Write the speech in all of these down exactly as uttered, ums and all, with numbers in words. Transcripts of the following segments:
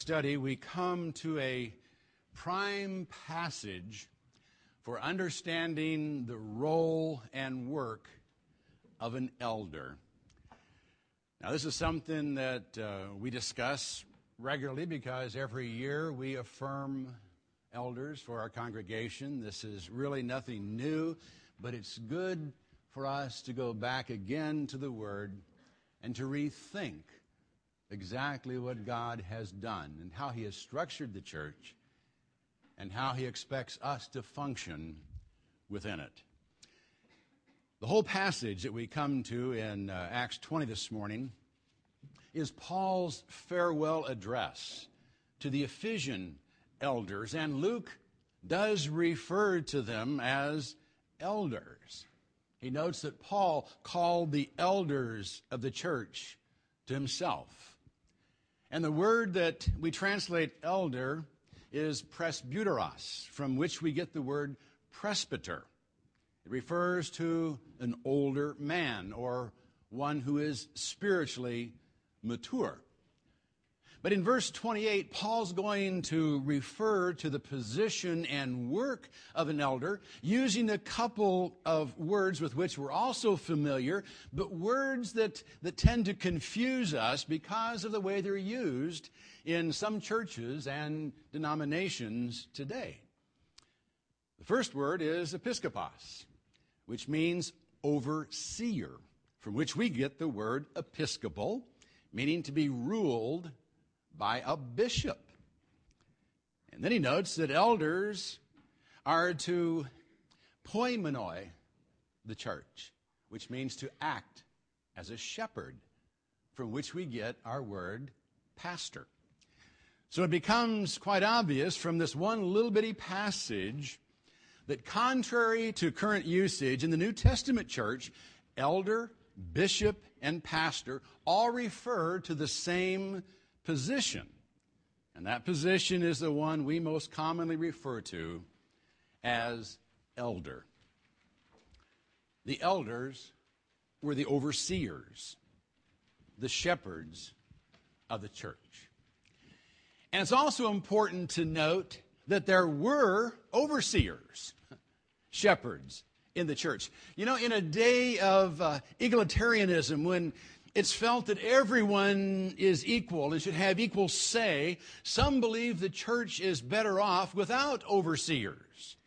Study, we come to a prime passage for understanding the role and work of an elder. Now, this is something that uh, we discuss regularly because every year we affirm elders for our congregation. This is really nothing new, but it's good for us to go back again to the Word and to rethink exactly what God has done and how He has structured the church and how He expects us to function within it. The whole passage that we come to in uh, Acts twenty this morning is Paul's farewell address to the Ephesian elders, and Luke does refer to them as elders. He notes that Paul called the elders of the church to himself. And the word that we translate elder is presbyteros, from which we get the word presbyter. It refers to an older man or one who is spiritually mature. But in verse twenty-eight, Paul's going to refer to the position and work of an elder using a couple of words with which we're also familiar, but words that, that tend to confuse us because of the way they're used in some churches and denominations today. The first word is episkopos, which means overseer, from which we get the word episcopal, meaning to be ruled by a bishop. And then he notes that elders are to poimenoi the church, which means to act as a shepherd, from which we get our word pastor. So it becomes quite obvious from this one little bitty passage that contrary to current usage in the New Testament church, elder, bishop, and pastor all refer to the same position, and that position is the one we most commonly refer to as elder. The elders were the overseers, the shepherds of the church. And it's also important to note that there were overseers, shepherds in the church. You know, in a day of uh, egalitarianism, when it's felt that everyone is equal and should have equal say, some believe the church is better off without overseers.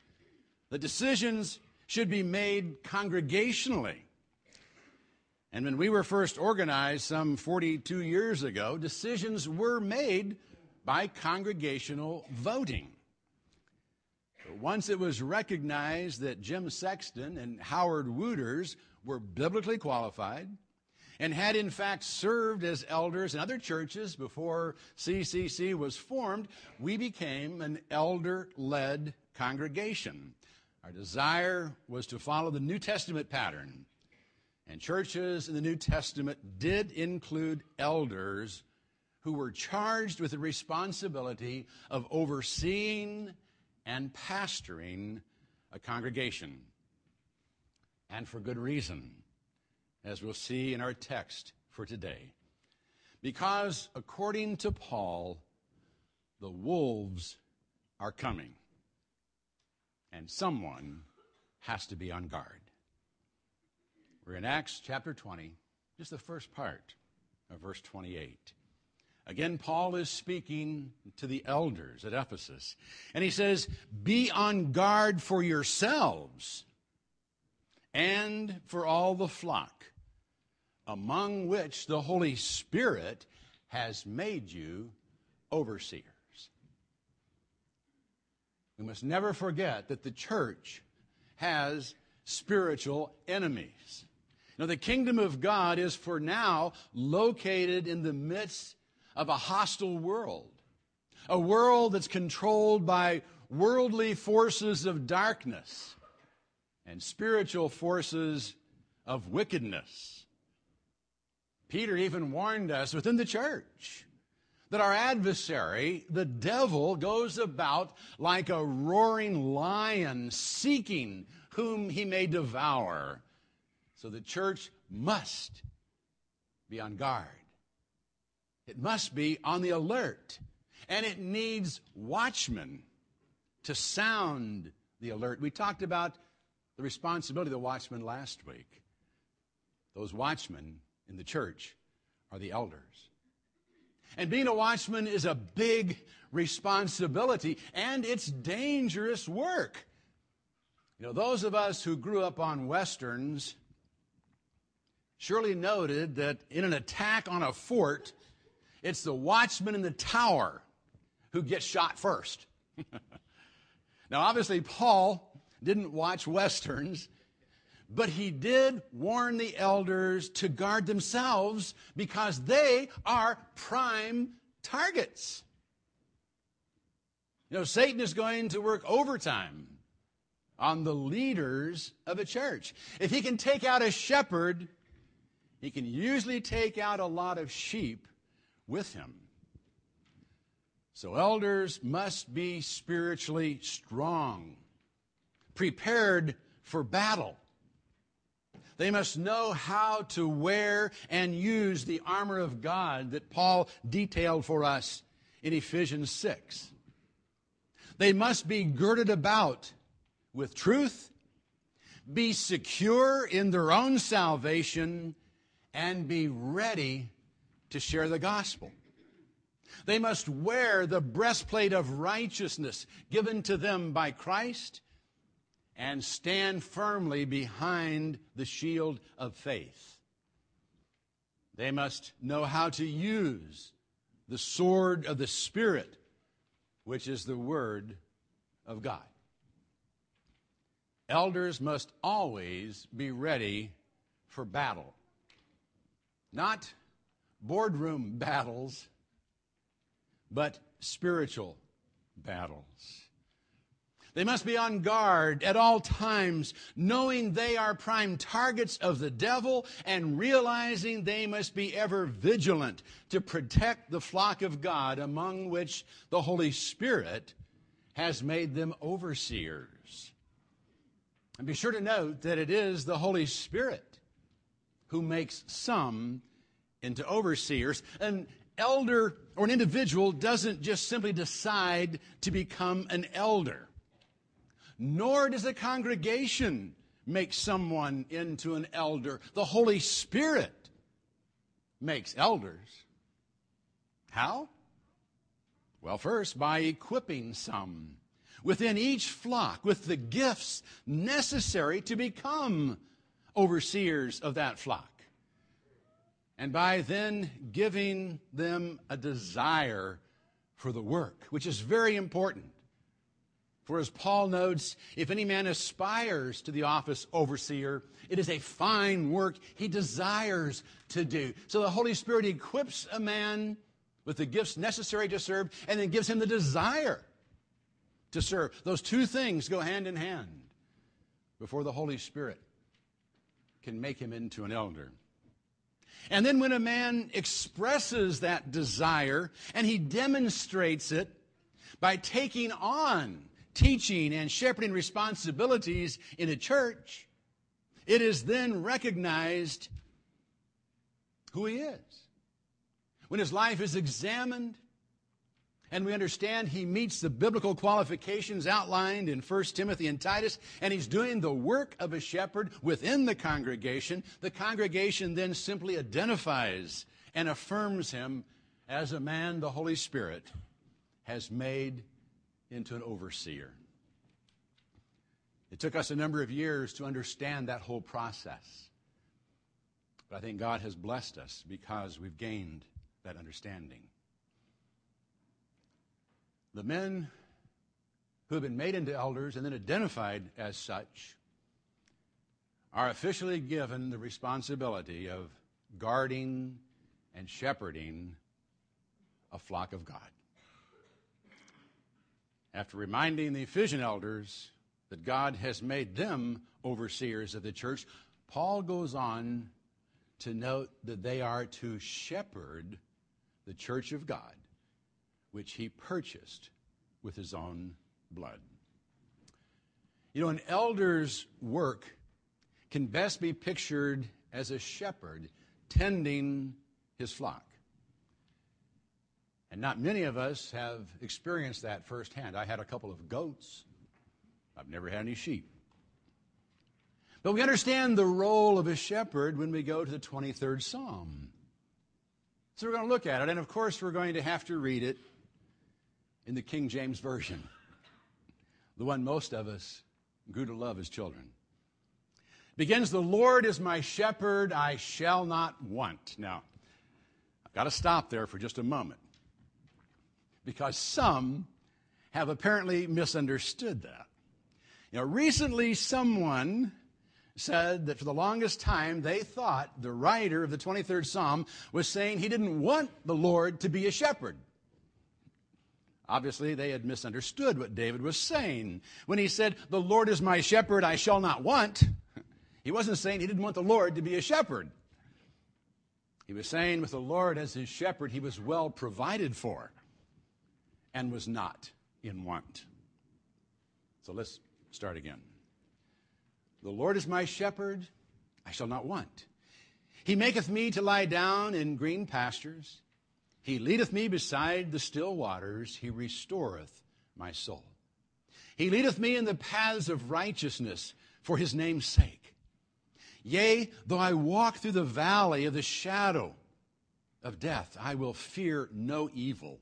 The decisions should be made congregationally. And when we were first organized some forty-two years ago, decisions were made by congregational voting. But once it was recognized that Jim Sexton and Howard Wooters were biblically qualified and had in fact served as elders in other churches before C C C was formed, we became an elder-led congregation. Our desire was to follow the New Testament pattern, and churches in the New Testament did include elders who were charged with the responsibility of overseeing and pastoring a congregation, and for good reason, as we'll see in our text for today. Because according to Paul, the wolves are coming, and someone has to be on guard. We're in Acts chapter twenty, just the first part of verse twenty-eight. Again, Paul is speaking to the elders at Ephesus, and he says, "Be on guard for yourselves and for all the flock, among which the Holy Spirit has made you overseers." We must never forget that the church has spiritual enemies. Now, the kingdom of God is for now located in the midst of a hostile world, a world that's controlled by worldly forces of darkness and spiritual forces of wickedness. Peter even warned us within the church that our adversary, the devil, goes about like a roaring lion seeking whom he may devour. So the church must be on guard. It must be on the alert. And it needs watchmen to sound the alert. We talked about the responsibility of the watchmen last week. Those watchmen in the church are the elders. And being a watchman is a big responsibility, and it's dangerous work. You know, those of us who grew up on Westerns surely noted that in an attack on a fort, it's the watchman in the tower who gets shot first. Now, obviously, Paul didn't watch Westerns, but he did warn the elders to guard themselves because they are prime targets. You know, Satan is going to work overtime on the leaders of a church. If he can take out a shepherd, he can usually take out a lot of sheep with him. So elders must be spiritually strong, prepared for battle. They must know how to wear and use the armor of God that Paul detailed for us in Ephesians six. They must be girded about with truth, be secure in their own salvation, and be ready to share the gospel. They must wear the breastplate of righteousness given to them by Christ and stand firmly behind the shield of faith. They must know how to use the sword of the Spirit, which is the Word of God. Elders must always be ready for battle. Not boardroom battles, but spiritual battles. They must be on guard at all times, knowing they are prime targets of the devil and realizing they must be ever vigilant to protect the flock of God among which the Holy Spirit has made them overseers. And be sure to note that it is the Holy Spirit who makes some into overseers. An elder or an individual doesn't just simply decide to become an elder, nor does a congregation make someone into an elder. The Holy Spirit makes elders. How? Well, first, by equipping some within each flock with the gifts necessary to become overseers of that flock. And by then giving them a desire for the work, which is very important. For as Paul notes, if any man aspires to the office overseer, it is a fine work he desires to do. So the Holy Spirit equips a man with the gifts necessary to serve and then gives him the desire to serve. Those two things go hand in hand before the Holy Spirit can make him into an elder. And then when a man expresses that desire and he demonstrates it by taking on teaching and shepherding responsibilities in a church, it is then recognized who he is. When his life is examined and we understand he meets the biblical qualifications outlined in First Timothy and Titus, and he's doing the work of a shepherd within the congregation, the congregation then simply identifies and affirms him as a man the Holy Spirit has made into an overseer. It took us a number of years to understand that whole process. But I think God has blessed us because we've gained that understanding. The men who have been made into elders and then identified as such are officially given the responsibility of guarding and shepherding a flock of God. After reminding the Ephesian elders that God has made them overseers of the church, Paul goes on to note that they are to shepherd the church of God, which he purchased with his own blood. You know, an elder's work can best be pictured as a shepherd tending his flock. And not many of us have experienced that firsthand. I had a couple of goats. I've never had any sheep. But we understand the role of a shepherd when we go to the twenty-third Psalm. So we're going to look at it, and of course we're going to have to read it in the King James Version, the one most of us grew to love as children. It begins, "The Lord is my shepherd, I shall not want." Now, I've got to stop there for just a moment, because some have apparently misunderstood that. You know, recently someone said that for the longest time they thought the writer of the twenty-third Psalm was saying he didn't want the Lord to be a shepherd. Obviously, they had misunderstood what David was saying. When he said, "The Lord is my shepherd, I shall not want," he wasn't saying he didn't want the Lord to be a shepherd. He was saying with the Lord as his shepherd, he was well provided for and was not in want. So let's start again. "The Lord is my shepherd, I shall not want. He maketh me to lie down in green pastures. He leadeth me beside the still waters. He restoreth my soul. He leadeth me in the paths of righteousness for his name's sake. Yea, though I walk through the valley of the shadow of death, I will fear no evil,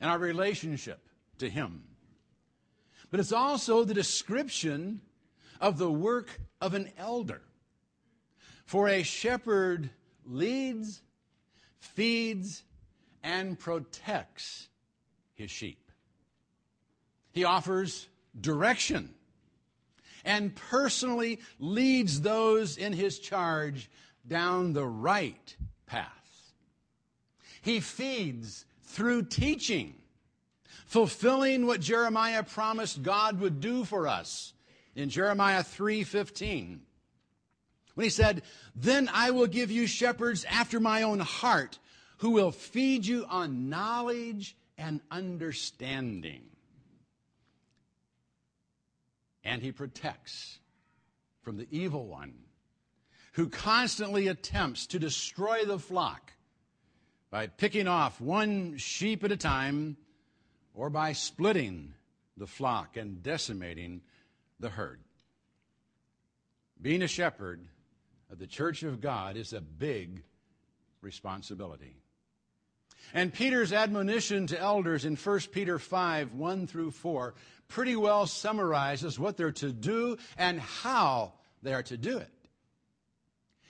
and our relationship to him. But it's also the description of the work of an elder. For a shepherd leads, feeds, and protects his sheep. He offers direction and personally leads those in his charge down the right path. He feeds through teaching, fulfilling what Jeremiah promised God would do for us in Jeremiah three fifteen. When he said, "Then I will give you shepherds after my own heart, who will feed you on knowledge and understanding." And he protects from the evil one, who constantly attempts to destroy the flock by picking off one sheep at a time, or by splitting the flock and decimating the herd. Being a shepherd of the church of God is a big responsibility. And Peter's admonition to elders in First Peter five, one through four, pretty well summarizes what they're to do and how they are to do it.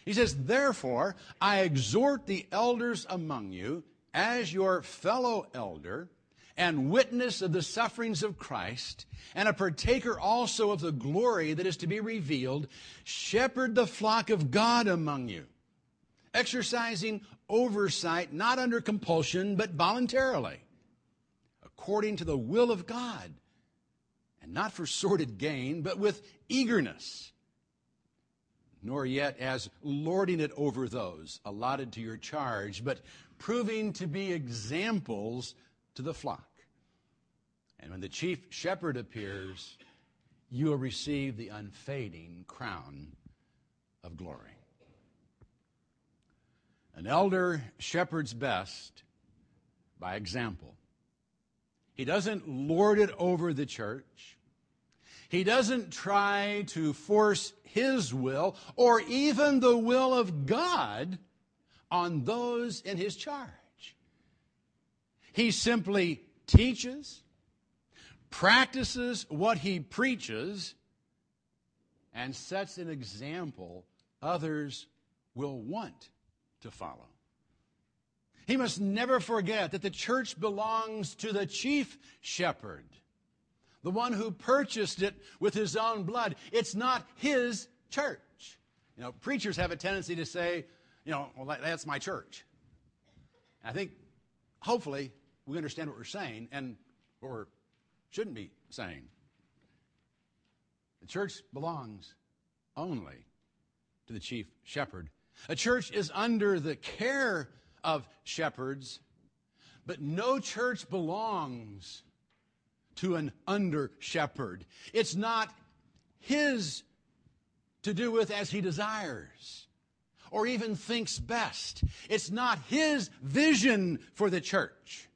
He says, "Therefore, I exhort the elders among you, as your fellow elder, and witness of the sufferings of Christ, and a partaker also of the glory that is to be revealed, shepherd the flock of God among you, exercising oversight, not under compulsion, but voluntarily, according to the will of God, and not for sordid gain, but with eagerness, nor yet as lording it over those allotted to your charge, but proving to be examples to the flock. And when the chief shepherd appears, you will receive the unfading crown of glory." An elder shepherds best by example. He doesn't lord it over the church. He doesn't try to force his will or even the will of God on those in his charge. He simply teaches, practices what he preaches, and sets an example others will want to follow. He must never forget that the church belongs to the chief shepherd, the one who purchased it with his own blood. It's not his church. You know, preachers have a tendency to say, you know, "Well, that's my church." I think hopefully we understand what we're saying and what we shouldn't be saying. The church belongs only to the chief shepherd. A church is under the care of shepherds, but no church belongs to an under-shepherd. It's not his to do with as he desires or even thinks best. It's not his vision for the church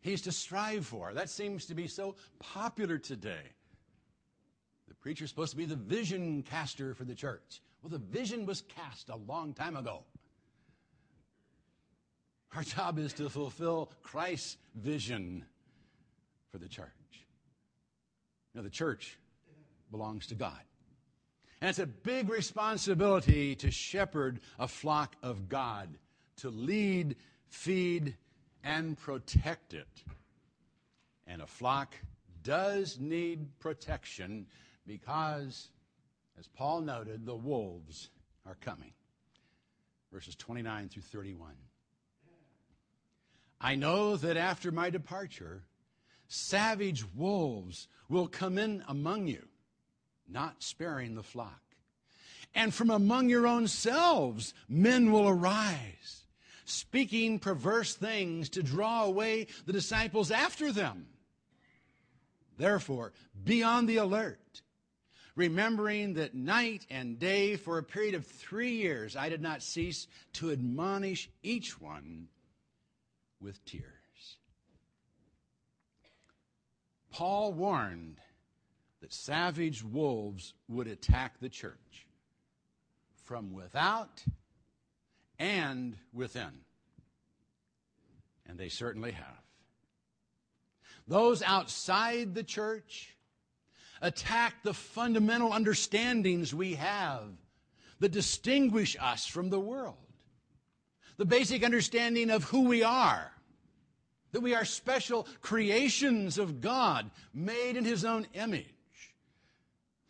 he's to strive for. That seems to be so popular today. The preacher's supposed to be the vision caster for the church. Well, the vision was cast a long time ago. Our job is to fulfill Christ's vision for the church. You know, the church belongs to God. And it's a big responsibility to shepherd a flock of God, to lead, feed, and protect it. And a flock does need protection because, as Paul noted, the wolves are coming. Verses twenty-nine through thirty-one. I know that after my departure, savage wolves will come in among you, not sparing the flock. And from among your own selves, men will arise, speaking perverse things to draw away the disciples after them. Therefore, be on the alert, remembering that night and day for a period of three years I did not cease to admonish each one with tears. Paul warned that savage wolves would attack the church from without and within. And they certainly have. Those outside the church attack the fundamental understandings we have that distinguish us from the world. The basic understanding of who we are, that we are special creations of God made in His own image.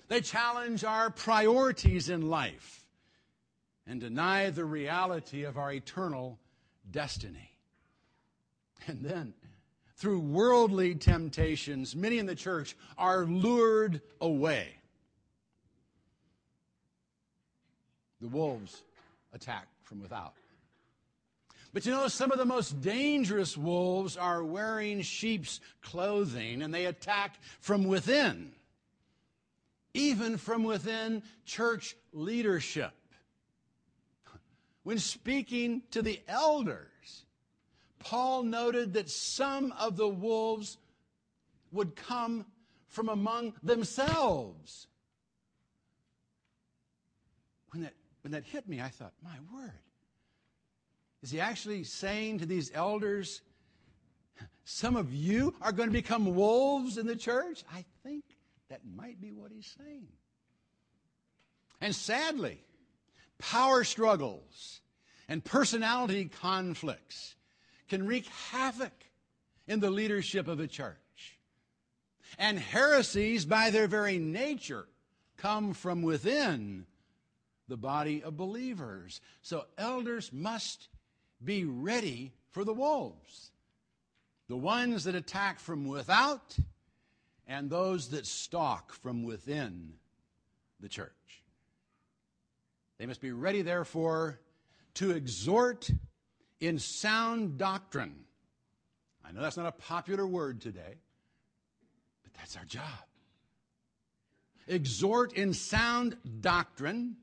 They challenge our priorities in life and deny the reality of our eternal destiny. And then, through worldly temptations, many in the church are lured away. The wolves attack from without. But you know, some of the most dangerous wolves are wearing sheep's clothing, and they attack from within, even from within church leadership. When speaking to the elders, Paul noted that some of the wolves would come from among themselves. When that, when that hit me, I thought, my word. Is he actually saying to these elders, some of you are going to become wolves in the church? I think that might be what he's saying. And sadly, power struggles and personality conflicts can wreak havoc in the leadership of a church. And heresies, by their very nature, come from within the body of believers. So elders must be ready for the wolves, the ones that attack from without and those that stalk from within the church. They must be ready, therefore, to exhort in sound doctrine. I know that's not a popular word today, but that's our job. Exhort in sound doctrine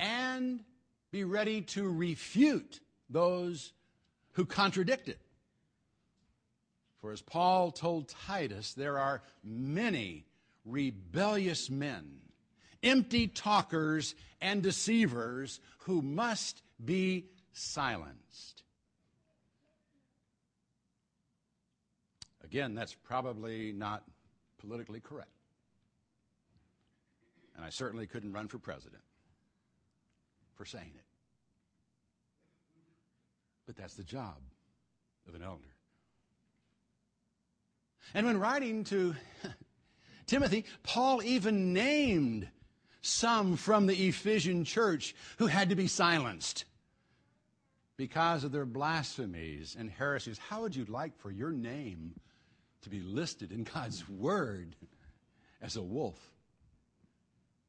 and be ready to refute those who contradict it. For as Paul told Titus, there are many rebellious men, empty talkers and deceivers who must be silenced. Again, that's probably not politically correct. And I certainly couldn't run for president for saying it. But that's the job of an elder. And when writing to Timothy, Paul even named some from the Ephesian church who had to be silenced. because of their blasphemies and heresies. How would you like for your name to be listed in God's word as a wolf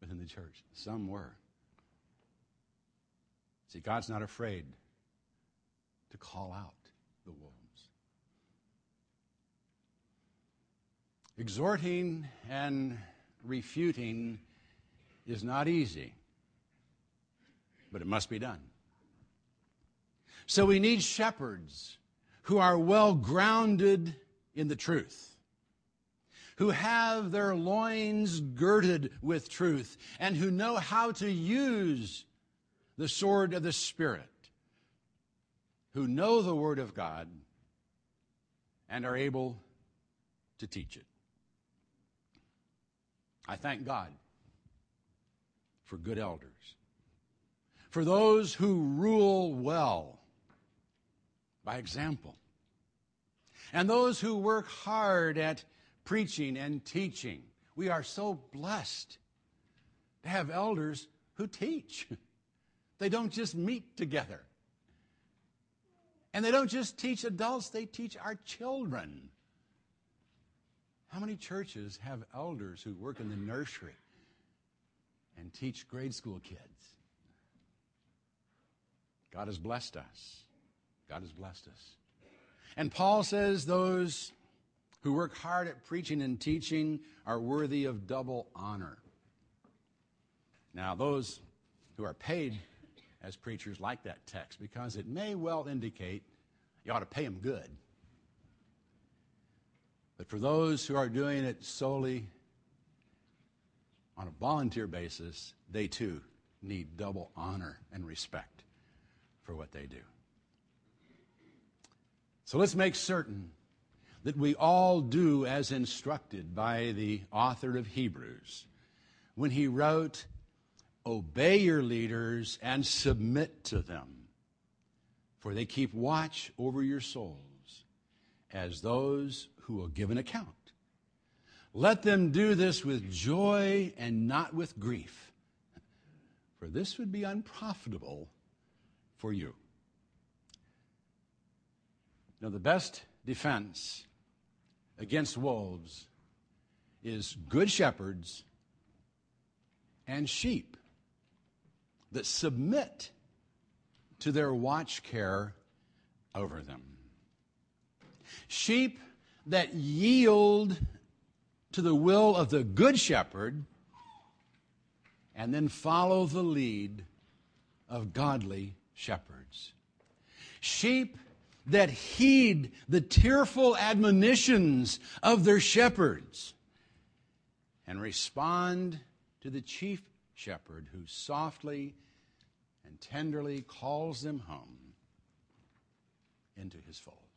within the church? Some were. See, God's not afraid to call out the wolves. Exhorting and refuting is not easy, but it must be done. So we need shepherds who are well grounded in the truth, who have their loins girded with truth, and who know how to use the sword of the Spirit, who know the Word of God and are able to teach it. I thank God for good elders, for those who rule well by example, and those who work hard at preaching and teaching. We are so blessed to have elders who teach. They don't just meet together. And they don't just teach adults, they teach our children. How many churches have elders who work in the nursery and teach grade school kids? God has blessed us. God has blessed us. And Paul says those who work hard at preaching and teaching are worthy of double honor. Now, those who are paid as preachers like that text because it may well indicate you ought to pay them good. But for those who are doing it solely on a volunteer basis, they too need double honor and respect for what they do. So let's make certain that we all do as instructed by the author of Hebrews when he wrote, "Obey your leaders and submit to them, for they keep watch over your souls as those who will give an account. Let them do this with joy and not with grief, for this would be unprofitable for you." Now, the best defense against wolves is good shepherds and sheep that submit to their watch care over them. Sheep that yield to the will of the good shepherd and then follow the lead of godly shepherds. Sheep that heed the tearful admonitions of their shepherds and respond to the chief shepherd who softly and tenderly calls them home into his fold.